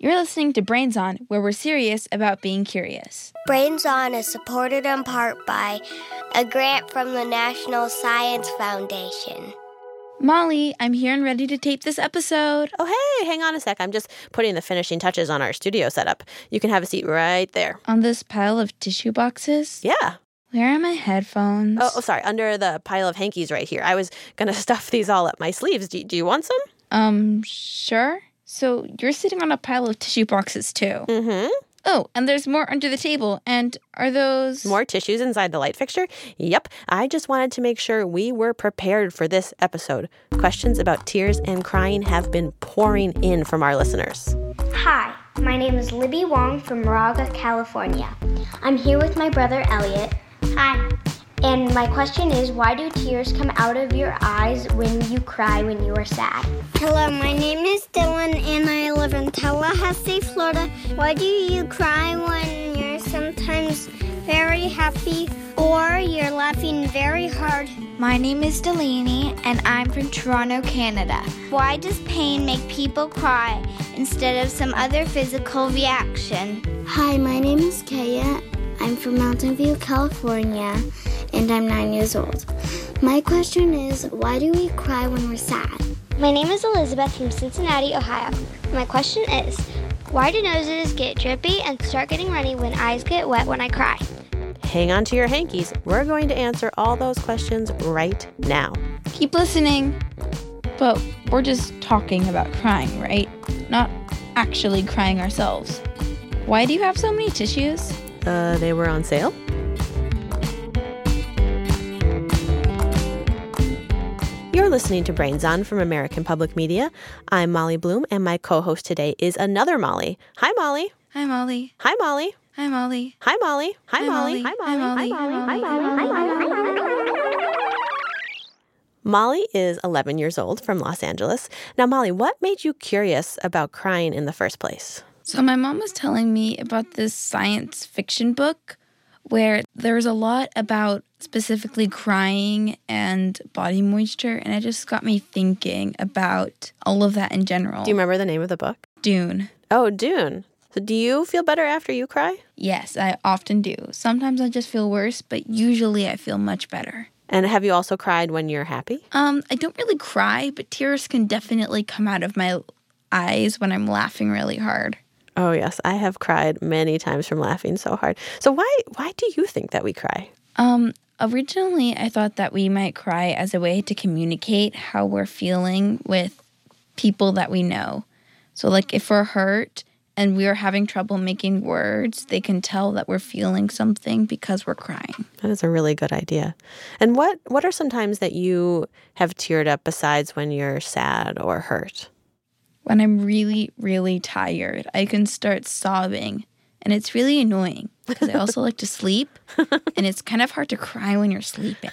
You're listening to Brains On, where we're serious about being curious. Brains On is supported in part by a grant from the National Science Foundation. Molly, I'm here and ready to tape this episode. Oh, hey, hang on a sec. I'm just putting the finishing touches on our studio setup. You can have a seat right there. On this pile of tissue boxes? Yeah. Where are my headphones? Oh, sorry, under the pile of hankies right here. I was going to stuff these all up my sleeves. Do you want some? Sure. So you're sitting on a pile of tissue boxes, too. Mm-hmm. Oh, and there's more under the table. And are those... More tissues inside the light fixture? Yep. I just wanted to make sure we were prepared for this episode. Questions about tears and crying have been pouring in from our listeners. Hi, my name is Libby Wong from Moraga, California. I'm here with my brother, Elliot. Hi. And my question is, why do tears come out of your eyes when you cry when you are sad? Hello, my name is Dylan, and I live in Tallahassee, Florida. Why do you cry when you're sometimes very happy or you're laughing very hard? My name is Delaney, and I'm from Toronto, Canada. Why does pain make people cry instead of some other physical reaction? Hi, my name is Kaya. I'm from Mountain View, California. And I'm 9 years old. My question is, why do we cry when we're sad? My name is Elizabeth from Cincinnati, Ohio. My question is, why do noses get drippy and start getting runny when eyes get wet when I cry? Hang on to your hankies. We're going to answer all those questions right now. Keep listening. But we're just talking about crying, right? Not actually crying ourselves. Why do you have so many tissues? They were on sale. You're listening to Brains On from American Public Media. I'm Molly Bloom, and my co-host today is another Molly. Hi, Molly. Hi, Molly. Hi, Molly. Hi, Molly. Hi, Molly. Hi, Molly. Hi, Molly. Hi, Molly. Hi, Molly. Hi, Molly. Molly is 11 years old from Los Angeles. Now, Molly, what made you curious about crying in the first place? So my mom was telling me about this science fiction book where there's a lot about specifically crying and body moisture, and it just got me thinking about all of that in general. Do you remember the name of the book? Dune. Oh, Dune. So do you feel better after you cry? Yes, I often do. Sometimes I just feel worse, but usually I feel much better. And have you also cried when you're happy? I don't really cry, but tears can definitely come out of my eyes when I'm laughing really hard. Oh, yes. I have cried many times from laughing so hard. So why do you think that we cry? Originally, I thought that we might cry as a way to communicate how we're feeling with people that we know. So, like, if we're hurt and we're having trouble making words, they can tell that we're feeling something because we're crying. That is a really good idea. And what are some times that you have teared up besides when you're sad or hurt? When I'm really, really tired, I can start sobbing. And it's really annoying because I also like to sleep. And it's kind of hard to cry when you're sleeping.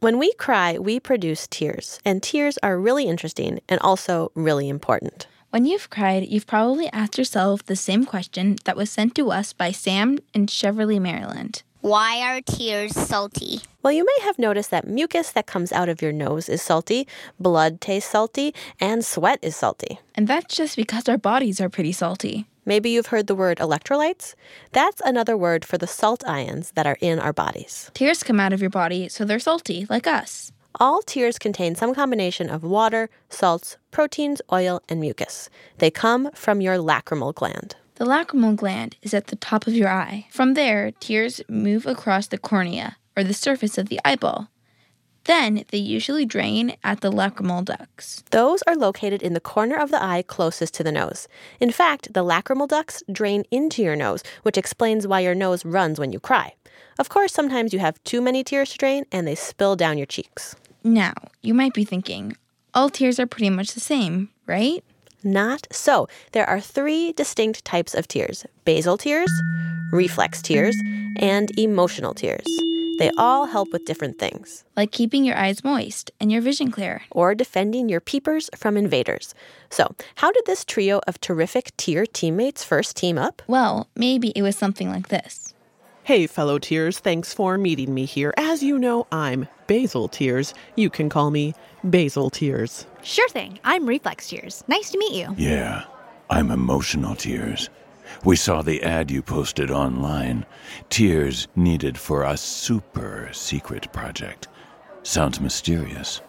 When we cry, we produce tears. And tears are really interesting and also really important. When you've cried, you've probably asked yourself the same question that was sent to us by Sam in Cheverly, Maryland. Why are tears salty? Well, you may have noticed that mucus that comes out of your nose is salty, blood tastes salty, and sweat is salty. And that's just because our bodies are pretty salty. Maybe you've heard the word electrolytes. That's another word for the salt ions that are in our bodies. Tears come out of your body, so they're salty, like us. All tears contain some combination of water, salts, proteins, oil, and mucus. They come from your lacrimal gland. The lacrimal gland is at the top of your eye. From there, tears move across the cornea, or the surface of the eyeball. Then they usually drain at the lacrimal ducts. Those are located in the corner of the eye closest to the nose. In fact, the lacrimal ducts drain into your nose, which explains why your nose runs when you cry. Of course, sometimes you have too many tears to drain, and they spill down your cheeks. Now, you might be thinking, all tears are pretty much the same, right? Not so. There are three distinct types of tears: basal tears, reflex tears, and emotional tears. They all help with different things. Like keeping your eyes moist and your vision clear. Or defending your peepers from invaders. So, how did this trio of terrific tear teammates first team up? Well, maybe it was something like this. Hey, fellow tears, thanks for meeting me here. As you know, I'm basal tears. You can call me basal tears. Sure thing. I'm reflex tears. Nice to meet you. Yeah. I'm emotional tears. We saw the ad you posted online. Tears needed for a super secret project. Sounds mysterious.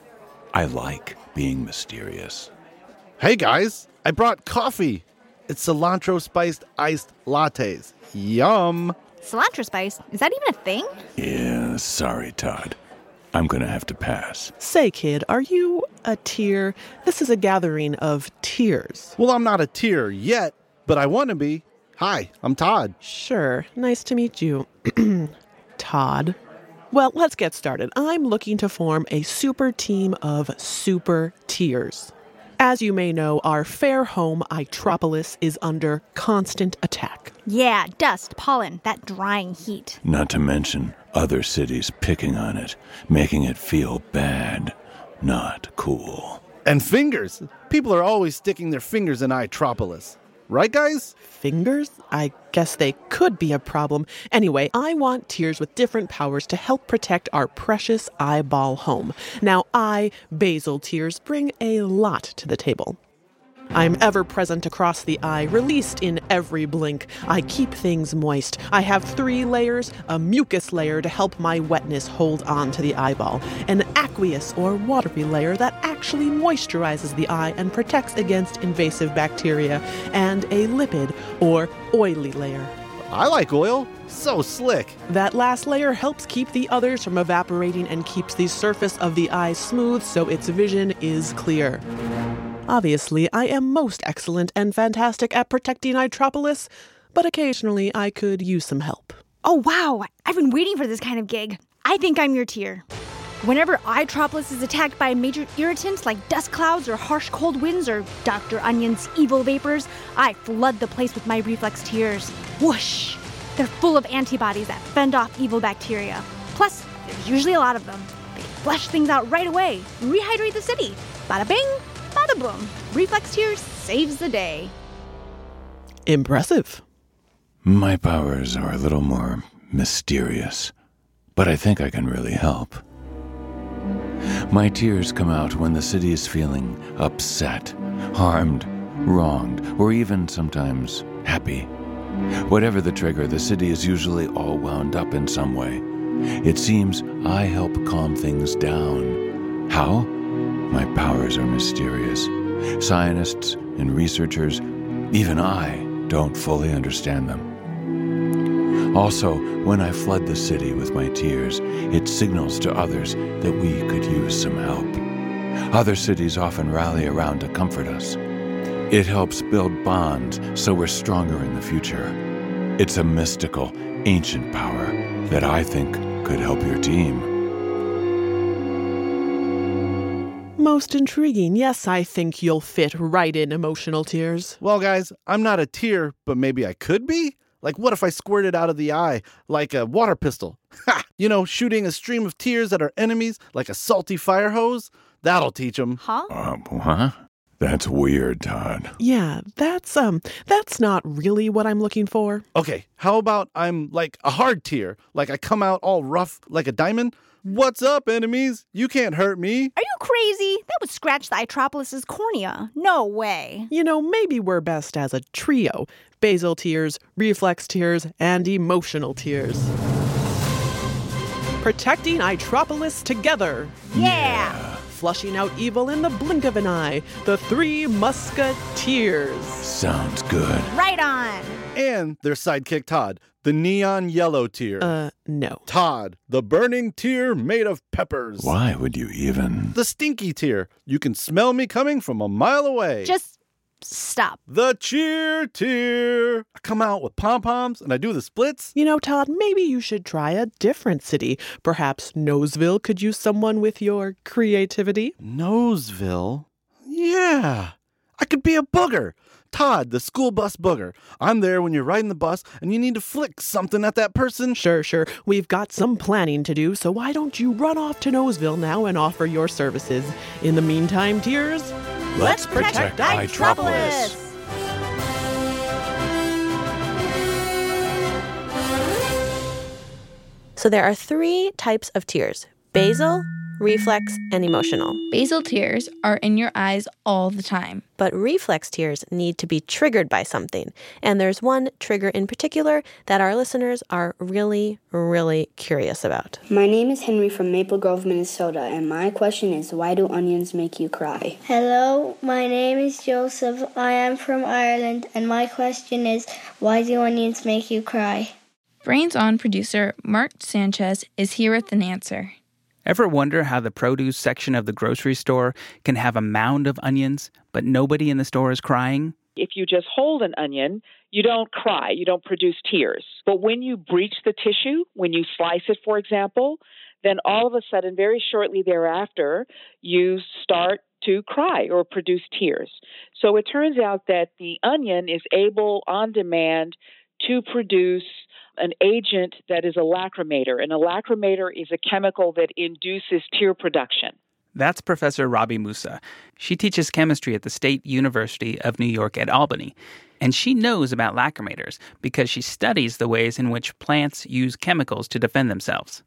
I like being mysterious. Hey guys, I brought coffee. It's cilantro-spiced iced lattes. Yum. Cilantro spice? Is that even a thing? Yeah, sorry, Todd. I'm going to have to pass. Say, kid, are you a tear? This is a gathering of tears. Well, I'm not a tear yet, but I want to be. Hi, I'm Todd. Sure. Nice to meet you, Todd. Well, let's get started. I'm looking to form a super team of super tears. As you may know, our fair home, Itropolis, is under constant attack. Yeah, dust, pollen, that drying heat. Not to mention other cities picking on it, making it feel bad, not cool. And fingers. People are always sticking their fingers in Itropolis. Right, guys? Fingers? I guess they could be a problem. Anyway, I want tears with different powers to help protect our precious eyeball home. Now, I, Basil Tears, bring a lot to the table. I'm ever present across the eye, released in every blink. I keep things moist. I have 3 layers, a mucus layer to help my wetness hold on to the eyeball, an aqueous or watery layer that actually moisturizes the eye and protects against invasive bacteria, and a lipid or oily layer. I like oil. So slick. That last layer helps keep the others from evaporating and keeps the surface of the eye smooth so its vision is clear. Obviously, I am most excellent and fantastic at protecting Itropolis, but occasionally I could use some help. Oh, wow. I've been waiting for this kind of gig. I think I'm your tier. Whenever Itropolis is attacked by major irritants like dust clouds or harsh cold winds or Dr. Onion's evil vapors, I flood the place with my reflex tears. Whoosh! They're full of antibodies that fend off evil bacteria. Plus, there's usually a lot of them. They flush things out right away, rehydrate the city. Bada bing! Bada boom. Reflex tears saves the day. Impressive. My powers are a little more mysterious, but I think I can really help. My tears come out when the city is feeling upset, harmed, wronged, or even sometimes happy. Whatever the trigger, the city is usually all wound up in some way. It seems I help calm things down. How? My powers are mysterious. Scientists and researchers, even I, don't fully understand them. Also, when I flood the city with my tears, it signals to others that we could use some help. Other cities often rally around to comfort us. It helps build bonds so we're stronger in the future. It's a mystical, ancient power that I think could help your team. Most intriguing. Yes, I think you'll fit right in, emotional tears. Well, guys, I'm not a tear, but maybe I could be? Like, what if I squirted out of the eye like a water pistol? Ha! You know, shooting a stream of tears at our enemies like a salty fire hose? That'll teach them. Huh? Huh? That's weird, Todd. Yeah, that's not really what I'm looking for. Okay, how about I'm like a hard tear? Like I come out all rough like a diamond? What's up, enemies? You can't hurt me. Are you crazy? That would scratch the Itropolis's cornea. No way. You know, maybe we're best as a trio. Basil tears, reflex tears, and emotional tears. Protecting Itropolis together. Yeah. Flushing out evil in the blink of an eye. The 3 musketeers. Sounds good. Right on. And their sidekick, Todd, the neon yellow tear. No. Todd, the burning tear made of peppers. Why would you even? The stinky tear. You can smell me coming from a mile away. Just stop. The cheer tear. I come out with pom-poms and I do the splits. You know, Todd, maybe you should try a different city. Perhaps Noseville could use someone with your creativity. Noseville? Yeah. I could be a booger. Todd, the school bus booger. I'm there when you're riding the bus and you need to flick something at that person. Sure. We've got some planning to do, so why don't you run off to Noseville now and offer your services? In the meantime, tears, let's protect Itropolis. So there are 3 types of tears. Basil, reflex, and emotional. Basal tears are in your eyes all the time. But reflex tears need to be triggered by something. And there's one trigger in particular that our listeners are really, really curious about. My name is Henry from Maple Grove, Minnesota, and my question is, why do onions make you cry? Hello, my name is Joseph. I am from Ireland, and my question is, why do onions make you cry? Brains On producer Mark Sanchez is here with an answer. Ever wonder how the produce section of the grocery store can have a mound of onions, but nobody in the store is crying? If you just hold an onion, you don't cry, you don't produce tears. But when you breach the tissue, when you slice it, for example, then all of a sudden, very shortly thereafter, you start to cry or produce tears. So it turns out that the onion is able, on demand, to produce an agent that is a lacrimator. And a lacrimator is a chemical that induces tear production. That's Professor Rabi Musa. She teaches chemistry at the State University of New York at Albany. And she knows about lacrimators because she studies the ways in which plants use chemicals to defend themselves.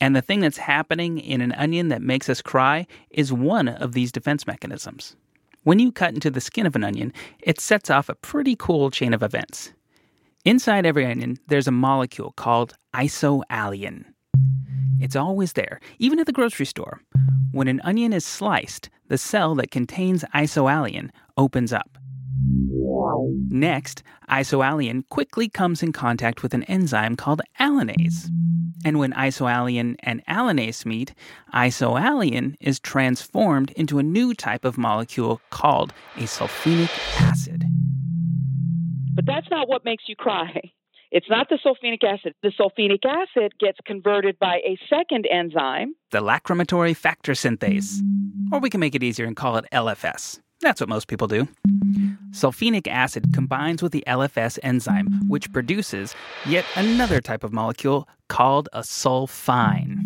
And the thing that's happening in an onion that makes us cry is one of these defense mechanisms. When you cut into the skin of an onion, it sets off a pretty cool chain of events. Inside every onion, there's a molecule called isoalliin. It's always there, even at the grocery store. When an onion is sliced, the cell that contains isoalliin opens up. Next, isoalliin quickly comes in contact with an enzyme called alliinase. And when isoalliin and alliinase meet, isoalliin is transformed into a new type of molecule called a sulfenic acid. But that's not what makes you cry. It's not the sulfenic acid. The sulfenic acid gets converted by a second enzyme, the lacrimatory factor synthase. Or we can make it easier and call it LFS. That's what most people do. Sulfenic acid combines with the LFS enzyme, which produces yet another type of molecule called a sulfine.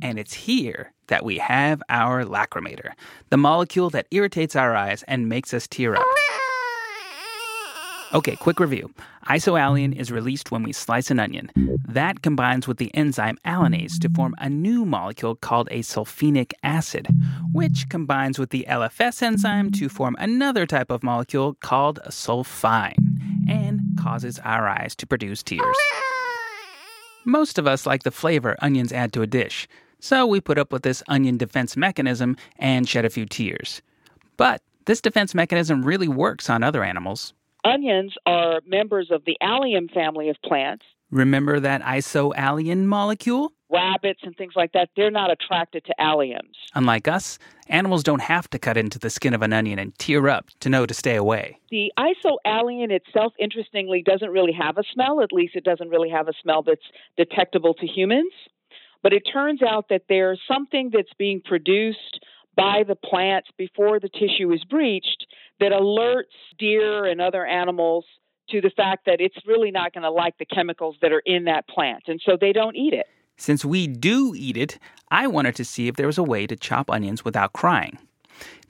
And it's here that we have our lacrimator, the molecule that irritates our eyes and makes us tear up. Okay, quick review. Isoalliin is released when we slice an onion. That combines with the enzyme alliinase to form a new molecule called a sulfenic acid, which combines with the LFS enzyme to form another type of molecule called a sulfine and causes our eyes to produce tears. Most of us like the flavor onions add to a dish, so we put up with this onion defense mechanism and shed a few tears. But this defense mechanism really works on other animals. Onions are members of the allium family of plants. Remember that isoalliin molecule? Rabbits and things like that, they're not attracted to alliums. Unlike us, animals don't have to cut into the skin of an onion and tear up to know to stay away. The isoalliin itself, interestingly, doesn't really have a smell. At least it doesn't really have a smell that's detectable to humans. But it turns out that there's something that's being produced by the plants before the tissue is breached that alerts deer and other animals to the fact that it's really not going to like the chemicals that are in that plant, and so they don't eat it. Since we do eat it, I wanted to see if there was a way to chop onions without crying.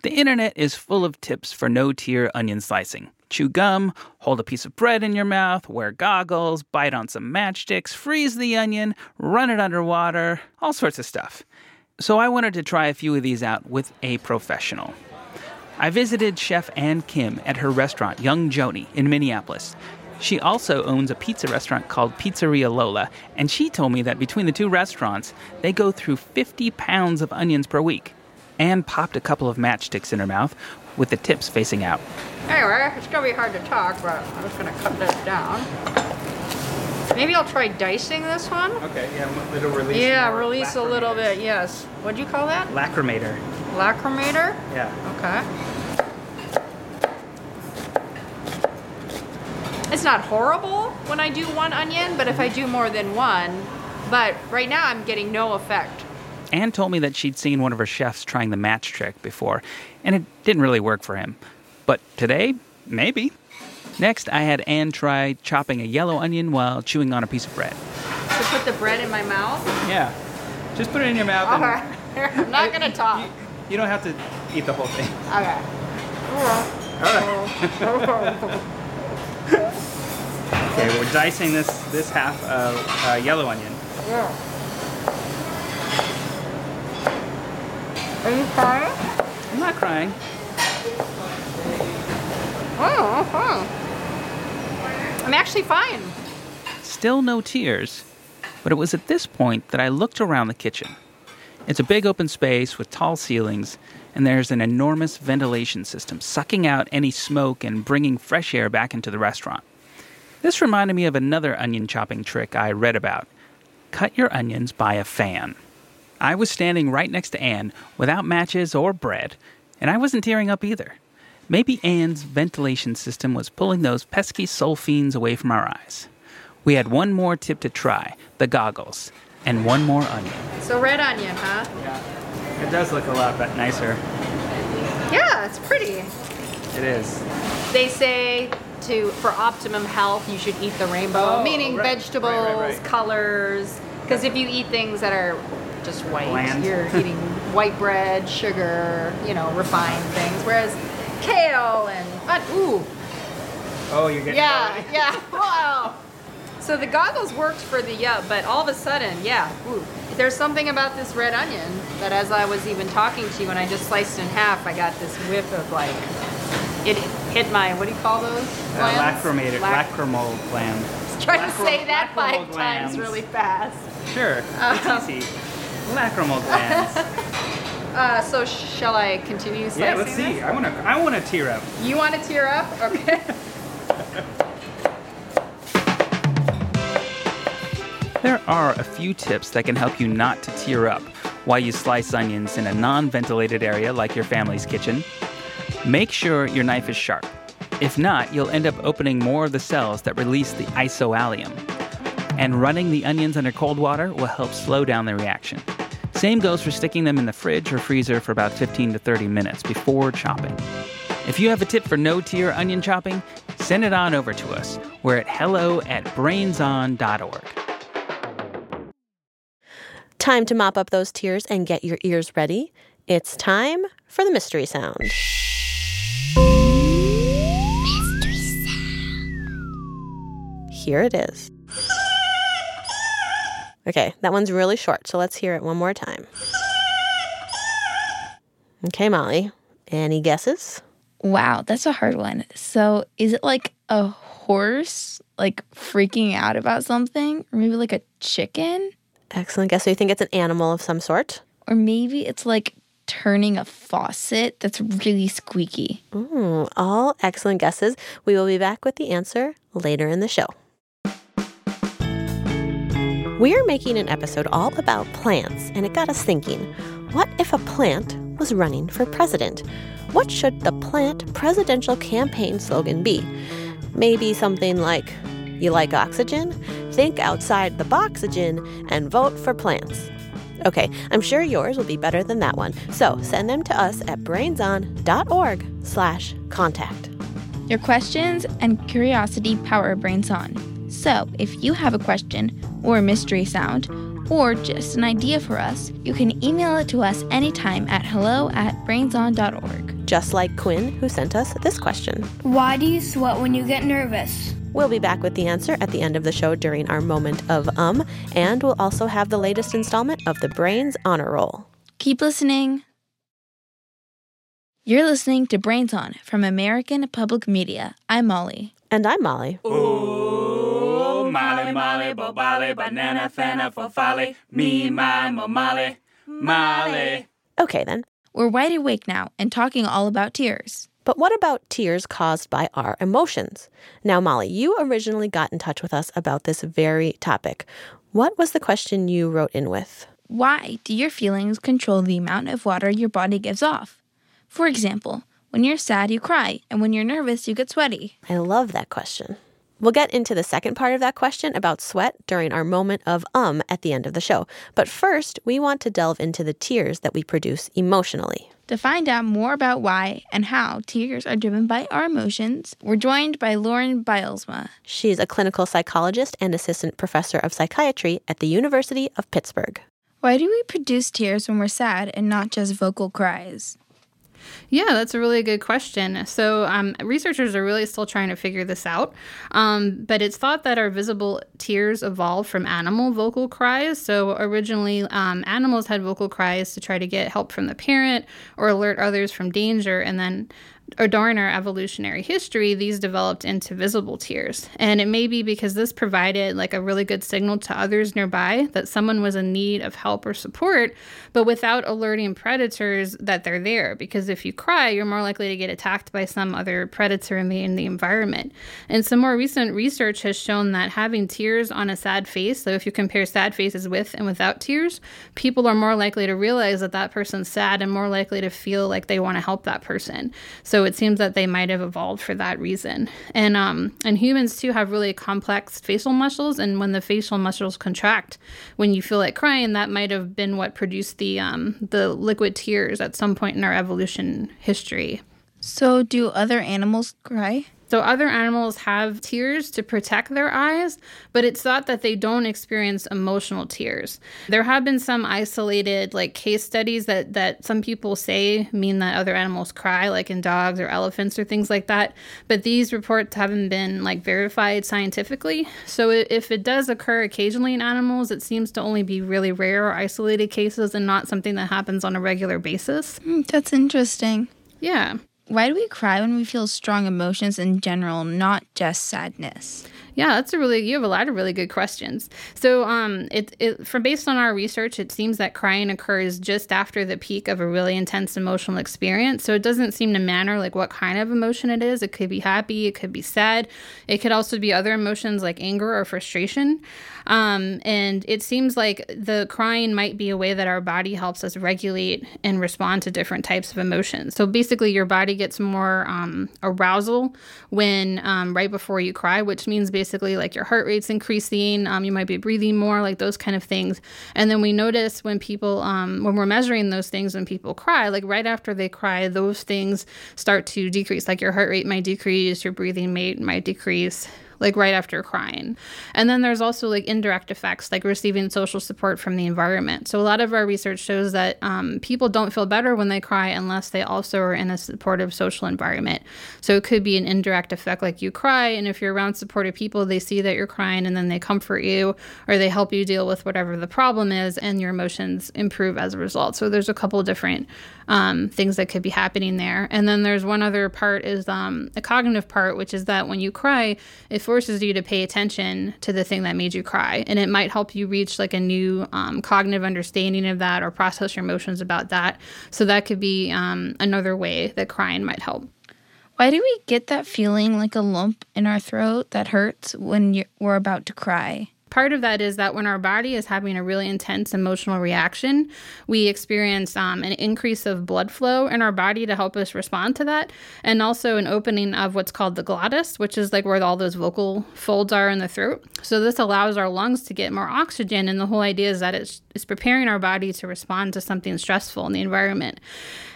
The internet is full of tips for no-tear onion slicing. Chew gum, hold a piece of bread in your mouth, wear goggles, bite on some matchsticks, freeze the onion, run it underwater, all sorts of stuff. So I wanted to try a few of these out with a professional. I visited Chef Ann Kim at her restaurant, Young Joni, in Minneapolis. She also owns a pizza restaurant called Pizzeria Lola, and she told me that between the two restaurants, they go through 50 pounds of onions per week. Ann popped a couple of matchsticks in her mouth with the tips facing out. Anyway, it's going to be hard to talk, but I'm just going to cut this down. Maybe I'll try dicing this one. Okay, yeah, it'll release. Yeah, release a little bit, yes. What'd you call that? Lacrimator. Lacrimator? Yeah. Okay. It's not horrible when I do one onion, but if I do more than one, but right now I'm getting no effect. Anne told me that she'd seen one of her chefs trying the match trick before, and it didn't really work for him. But today, maybe. Next, I had Anne try chopping a yellow onion while chewing on a piece of bread. To put the bread in my mouth? Yeah. Just put it in your mouth. All right. I'm not going to talk. You don't have to eat the whole thing. Okay. All right. Okay, we're dicing this half of yellow onion. Yeah. Are you crying? I'm not crying. Oh, I'm actually fine. Still no tears, but it was at this point that I looked around the kitchen. It's a big open space with tall ceilings, and there's an enormous ventilation system sucking out any smoke and bringing fresh air back into the restaurant. This reminded me of another onion chopping trick I read about. Cut your onions by a fan. I was standing right next to Ann without matches or bread, and I wasn't tearing up either. Maybe Ann's ventilation system was pulling those pesky sulfines away from our eyes. We had one more tip to try, the goggles, and one more onion. So red onion, huh? Yeah. It does look a lot nicer. Yeah, it's pretty. It is. They say for optimum health, you should eat the rainbow, meaning right. Vegetables, right. Colors. Because if you eat things that are just white, you're eating white bread, sugar, refined things. Whereas kale and oh, you're getting wow. So the goggles worked for the but all of a sudden, there's something about this red onion that, as I was even talking to you, when I just sliced in half, I got this whiff of it hit my, what do you call those? Lacrimatory, lacrimal gland. I was trying to say that five times really fast. Sure, it's easy. Lacrimal glands. So shall I continue slicing? Yeah, let's see. I want to tear up. You want to tear up? Okay. There are a few tips that can help you not to tear up while you slice onions in a non-ventilated area like your family's kitchen. Make sure your knife is sharp. If not, you'll end up opening more of the cells that release the isoalliin. And running the onions under cold water will help slow down the reaction. Same goes for sticking them in the fridge or freezer for about 15 to 30 minutes before chopping. If you have a tip for no-tear onion chopping, send it on over to us. We're at hello@brainson.org. Time to mop up those tears and get your ears ready. It's time for the mystery sound. Mystery sound. Here it is. Okay, that one's really short, so let's hear it one more time. Okay, Molly, any guesses? Wow, that's a hard one. So is it like a horse, freaking out about something? Or maybe like a chicken? Excellent guess. So you think it's an animal of some sort? Or maybe it's like turning a faucet that's really squeaky. All excellent guesses. We will be back with the answer later in the show. We're making an episode all about plants, and it got us thinking, what if a plant was running for president? What should the plant presidential campaign slogan be? Maybe something like, you like oxygen? Think outside the boxygen and vote for plants. Okay, I'm sure yours will be better than that one. So send them to us at brainson.org/contact. Your questions and curiosity power Brains On. So if you have a question or a mystery sound or just an idea for us, you can email it to us anytime at hello@brainson.org. Just like Quinn, who sent us this question. Why do you sweat when you get nervous? We'll be back with the answer at the end of the show during our moment of and we'll also have the latest installment of the Brains Honor Roll. Keep listening. You're listening to Brains On from American Public Media. I'm Molly. And I'm Molly. Ooh, Molly, Molly, Bobali, Banana, Fana, Fofali, me, my, Molly, Molly. Okay, then. We're wide awake now and talking all about tears. But what about tears caused by our emotions? Now, Molly, you originally got in touch with us about this very topic. What was the question you wrote in with? Why do your feelings control the amount of water your body gives off? For example, when you're sad, you cry, and when you're nervous, you get sweaty. I love that question. We'll get into the second part of that question about sweat during our moment of at the end of the show. But first, we want to delve into the tears that we produce emotionally. To find out more about why and how tears are driven by our emotions, we're joined by Lauren Bilesma. She's a clinical psychologist and assistant professor of psychiatry at the University of Pittsburgh. Why do we produce tears when we're sad and not just vocal cries? Yeah, that's a really good question. So researchers are really still trying to figure this out. But it's thought that our visible tears evolved from animal vocal cries. So originally, animals had vocal cries to try to get help from the parent or alert others from danger. And then during our evolutionary history, these developed into visible tears. And it may be because this provided like a really good signal to others nearby that someone was in need of help or support, but without alerting predators that they're there. Because if you cry, you're more likely to get attacked by some other predator in the environment. And some more recent research has shown that having tears on a sad face, so if you compare sad faces with and without tears, people are more likely to realize that that person's sad and more likely to feel like they want to help that person. So it seems that they might have evolved for that reason. And humans, too, have really complex facial muscles. And when the facial muscles contract, when you feel like crying, that might have been what produced the liquid tears at some point in our evolution history. So do other animals cry? So other animals have tears to protect their eyes, but it's thought that they don't experience emotional tears. There have been some isolated like case studies that some people say mean that other animals cry, like in dogs or elephants or things like that. But these reports haven't been like verified scientifically. So if it does occur occasionally in animals, it seems to only be really rare or isolated cases and not something that happens on a regular basis. That's interesting. Yeah. Why do we cry when we feel strong emotions in general, not just sadness? Yeah, you have a lot of really good questions. So based on our research, it seems that crying occurs just after the peak of a really intense emotional experience. So it doesn't seem to matter like what kind of emotion it is. It could be happy, it could be sad. It could also be other emotions like anger or frustration. And it seems like the crying might be a way that our body helps us regulate and respond to different types of emotions. So basically your body gets more arousal when right before you cry, which means basically like your heart rate's increasing, you might be breathing more, like those kind of things. And then we notice when people, when we're measuring those things, when people cry, like right after they cry, those things start to decrease. Like your heart rate might decrease, your breathing rate might decrease, like right after crying. And then there's also like indirect effects, like receiving social support from the environment. So a lot of our research shows that people don't feel better when they cry unless they also are in a supportive social environment. So it could be an indirect effect, like you cry, and if you're around supportive people, they see that you're crying and then they comfort you or they help you deal with whatever the problem is, and your emotions improve as a result. So there's a couple of different things that could be happening there. And then there's one other part is the cognitive part, which is that when you cry, if forces you to pay attention to the thing that made you cry, and it might help you reach like a new cognitive understanding of that or process your emotions about that. So that could be another way that crying might help. Why do we get that feeling like a lump in our throat that hurts when we're about to cry? Part of that is that when our body is having a really intense emotional reaction, we experience an increase of blood flow in our body to help us respond to that, and also an opening of what's called the glottis, which is like where all those vocal folds are in the throat. So this allows our lungs to get more oxygen, and the whole idea is that it's preparing our body to respond to something stressful in the environment.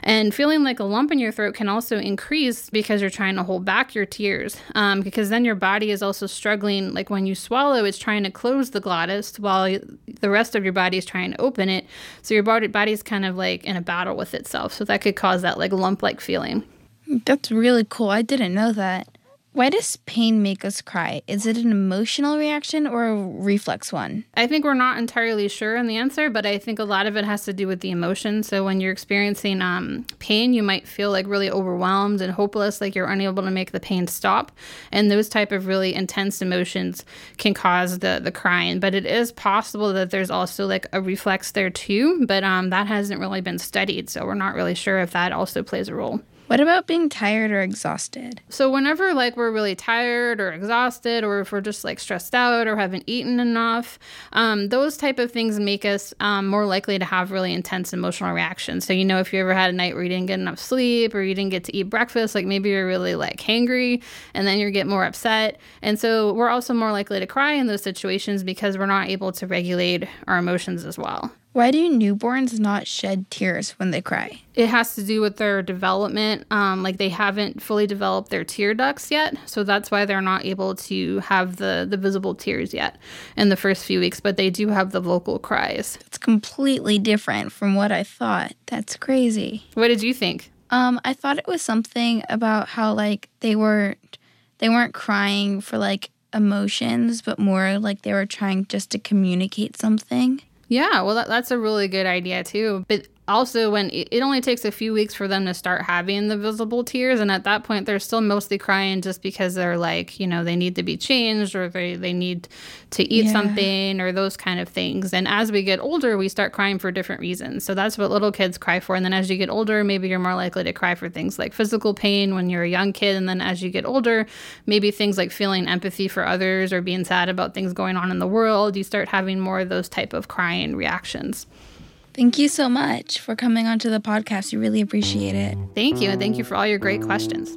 And feeling like a lump in your throat can also increase because you're trying to hold back your tears, because then your body is also struggling, like when you swallow, it's trying to close the glottis while the rest of your body is trying to open it. So your body's kind of like in a battle with itself. So that could cause that like lump-like feeling. That's really cool. I didn't know that. Why does pain make us cry? Is it an emotional reaction or a reflex one? I think we're not entirely sure on the answer, but I think a lot of it has to do with the emotion. So when you're experiencing pain, you might feel like really overwhelmed and hopeless, like you're unable to make the pain stop. And those type of really intense emotions can cause the crying. But it is possible that there's also like a reflex there too, but that hasn't really been studied. So we're not really sure if that also plays a role. What about being tired or exhausted? So whenever like we're really tired or exhausted, or if we're just like stressed out or haven't eaten enough, those type of things make us more likely to have really intense emotional reactions. So, you know, if you ever had a night where you didn't get enough sleep or you didn't get to eat breakfast, like maybe you're really like hangry and then you get more upset. And so we're also more likely to cry in those situations because we're not able to regulate our emotions as well. Why do newborns not shed tears when they cry? It has to do with their development. Like they haven't fully developed their tear ducts yet. So that's why they're not able to have the visible tears yet in the first few weeks. But they do have the vocal cries. It's completely different from what I thought. That's crazy. What did you think? I thought it was something about how, like, they weren't crying for, like, emotions, but more like they were trying just to communicate something. Yeah, well, that's a really good idea, too. But also, when it only takes a few weeks for them to start having the visible tears, and at that point, they're still mostly crying just because they're like, you know, they need to be changed, or they need to eat something, or those kind of things. And as we get older, we start crying for different reasons. So that's what little kids cry for. And then as you get older, maybe you're more likely to cry for things like physical pain when you're a young kid. And then as you get older, maybe things like feeling empathy for others or being sad about things going on in the world. You start having more of those type of crying reactions. Thank you so much for coming onto the podcast. We really appreciate it. Thank you, and thank you for all your great questions.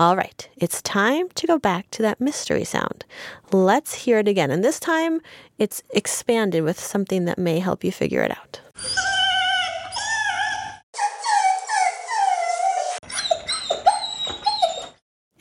All right, it's time to go back to that mystery sound. Let's hear it again. And this time, it's expanded with something that may help you figure it out.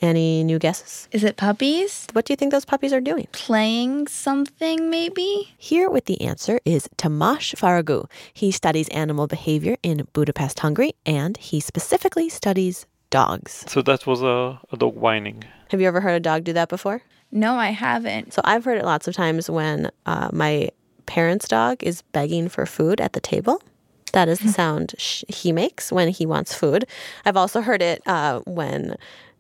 Any new guesses? Is it puppies? What do you think those puppies are doing? Playing something, maybe? Here with the answer is Tamash Faragu. He studies animal behavior in Budapest, Hungary, and he specifically studies dogs. So that was a dog whining. Have you ever heard a dog do that before? No, I haven't. So I've heard it lots of times when my parents' dog is begging for food at the table. That is the sound he makes when he wants food. I've also heard it when...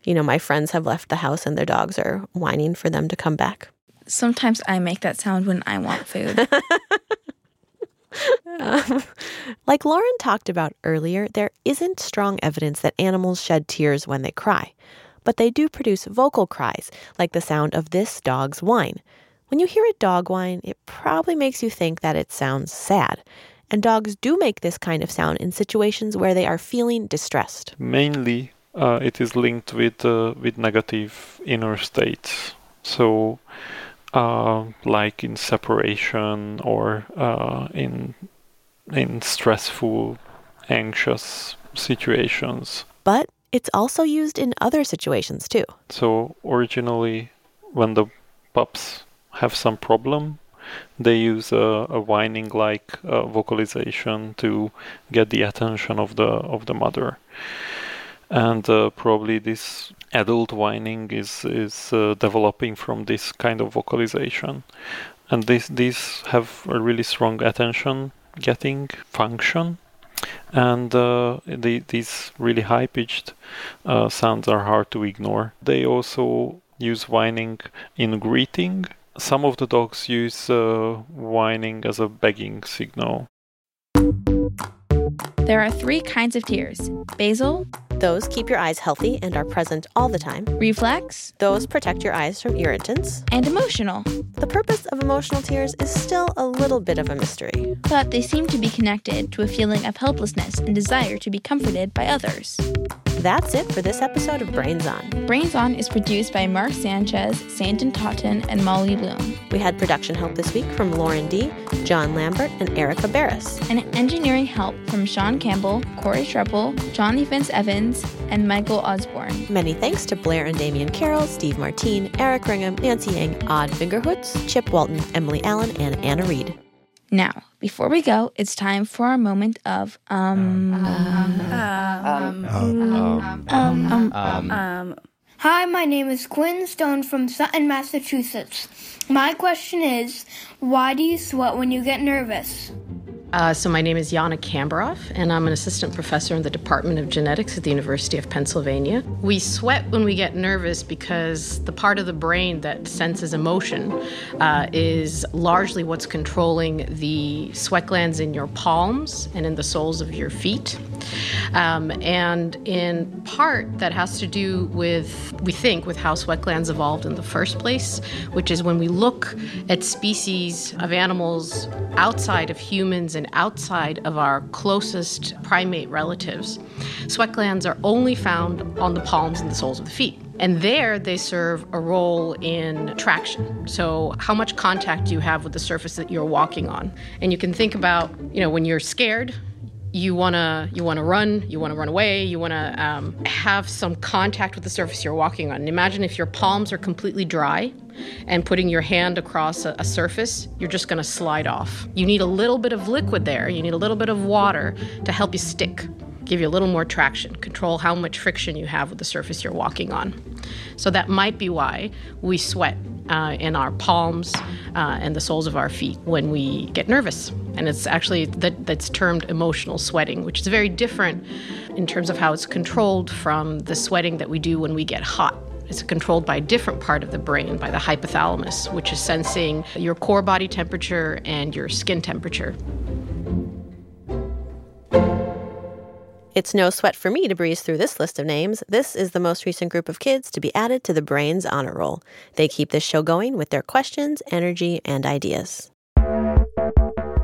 you know, my friends have left the house and their dogs are whining for them to come back. Sometimes I make that sound when I want food. Like Lauren talked about earlier, there isn't strong evidence that animals shed tears when they cry. But they do produce vocal cries, like the sound of this dog's whine. When you hear a dog whine, it probably makes you think that it sounds sad. And dogs do make this kind of sound in situations where they are feeling distressed. Mainly... it is linked with negative inner states. So, like in separation or in stressful, anxious situations. But it's also used in other situations too. So originally, when the pups have some problem, they use a whining-like vocalization to get the attention of the mother. And probably this adult whining is developing from this kind of vocalization. And these have a really strong attention-getting function. And these really high-pitched sounds are hard to ignore. They also use whining in greeting. Some of the dogs use whining as a begging signal. There are three kinds of tears. Basal. Those keep your eyes healthy and are present all the time. Reflex. Those protect your eyes from irritants. And emotional. The purpose of emotional tears is still a little bit of a mystery. But they seem to be connected to a feeling of helplessness and desire to be comforted by others. That's it for this episode of Brains On. Brains On is produced by Mark Sanchez, Sandin Totten, and Molly Bloom. We had production help this week from Lauren D., John Lambert, and Erica Barris. And engineering help from Sean Campbell, Corey Shrepel, Johnny Vince Evans, and Michael Osborne. Many thanks to Blair and Damian Carroll, Steve Martin, Eric Ringham, Nancy Yang, Odd Fingerhoots, Chip Walton, Emily Allen, and Anna Reed. Now, before we go, it's time for our moment of Hi, my name is Quinn Stone from Sutton, Massachusetts. My question is, why do you sweat when you get nervous? So my name is Yana Kambaroff, and I'm an assistant professor in the Department of Genetics at the University of Pennsylvania. We sweat when we get nervous because the part of the brain that senses emotion is largely what's controlling the sweat glands in your palms and in the soles of your feet. And in part, that has to do with, we think, with how sweat glands evolved in the first place, which is when we look at species of animals outside of humans and outside of our closest primate relatives, sweat glands are only found on the palms and the soles of the feet. And there, they serve a role in traction. So how much contact do you have with the surface that you're walking on? And you can think about, you know, when you're scared, You wanna run, you wanna run away, you wanna have some contact with the surface you're walking on. And imagine if your palms are completely dry and putting your hand across a surface, you're just gonna slide off. You need a little bit of liquid there, you need a little bit of water to help you stick, give you a little more traction, control how much friction you have with the surface you're walking on. So that might be why we sweat in our palms and the soles of our feet when we get nervous. And it's actually, that's termed emotional sweating, which is very different in terms of how it's controlled from the sweating that we do when we get hot. It's controlled by a different part of the brain, by the hypothalamus, which is sensing your core body temperature and your skin temperature. It's no sweat for me to breeze through this list of names. This is the most recent group of kids to be added to the Brains Honor Roll. They keep this show going with their questions, energy, and ideas.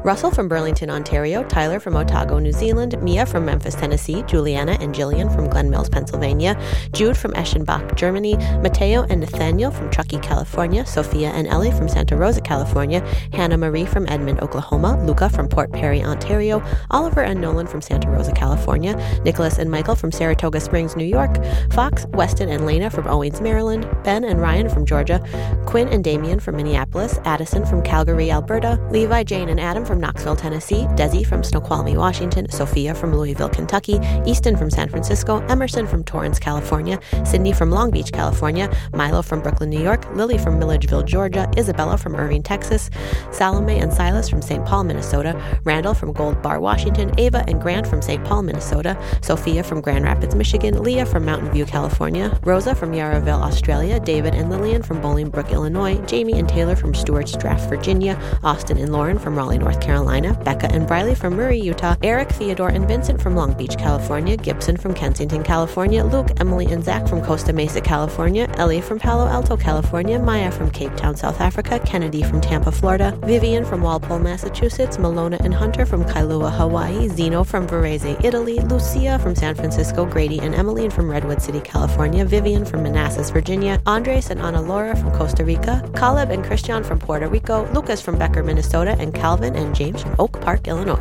Russell from Burlington, Ontario, Tyler from Otago, New Zealand, Mia from Memphis, Tennessee, Juliana and Jillian from Glen Mills, Pennsylvania, Jude from Eschenbach, Germany, Mateo and Nathaniel from Truckee, California, Sophia and Ellie from Santa Rosa, California, Hannah Marie from Edmond, Oklahoma, Luca from Port Perry, Ontario, Oliver and Nolan from Santa Rosa, California, Nicholas and Michael from Saratoga Springs, New York, Fox, Weston and Lena from Owings, Maryland, Ben and Ryan from Georgia, Quinn and Damian from Minneapolis, Addison from Calgary, Alberta, Levi, Jane and Adam from Knoxville, Tennessee, Desi from Snoqualmie, Washington, Sophia from Louisville, Kentucky, Easton from San Francisco, Emerson from Torrance, California, Sydney from Long Beach, California, Milo from Brooklyn, New York, Lily from Milledgeville, Georgia, Isabella from Irving, Texas, Salome and Silas from St. Paul, Minnesota, Randall from Gold Bar, Washington, Ava and Grant from St. Paul, Minnesota, Sophia from Grand Rapids, Michigan, Leah from Mountain View, California, Rosa from Yarraville, Australia, David and Lillian from Bolingbrook, Illinois, Jamie and Taylor from Stewart's Draft, Virginia, Austin and Lauren from Raleigh, North Carolina, Becca and Briley from Murray, Utah, Eric, Theodore, and Vincent from Long Beach, California, Gibson from Kensington, California, Luke, Emily, and Zach from Costa Mesa, California, Ellie from Palo Alto, California, Maya from Cape Town, South Africa, Kennedy from Tampa, Florida, Vivian from Walpole, Massachusetts, Malona and Hunter from Kailua, Hawaii, Zeno from Varese, Italy, Lucia from San Francisco, Grady and Emily from Redwood City, California, Vivian from Manassas, Virginia, Andres and Ana Laura from Costa Rica, Caleb and Christian from Puerto Rico, Lucas from Becker, Minnesota, and Calvin and James from Oak Park, Illinois.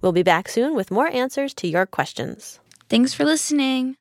We'll be back soon with more answers to your questions. Thanks for listening.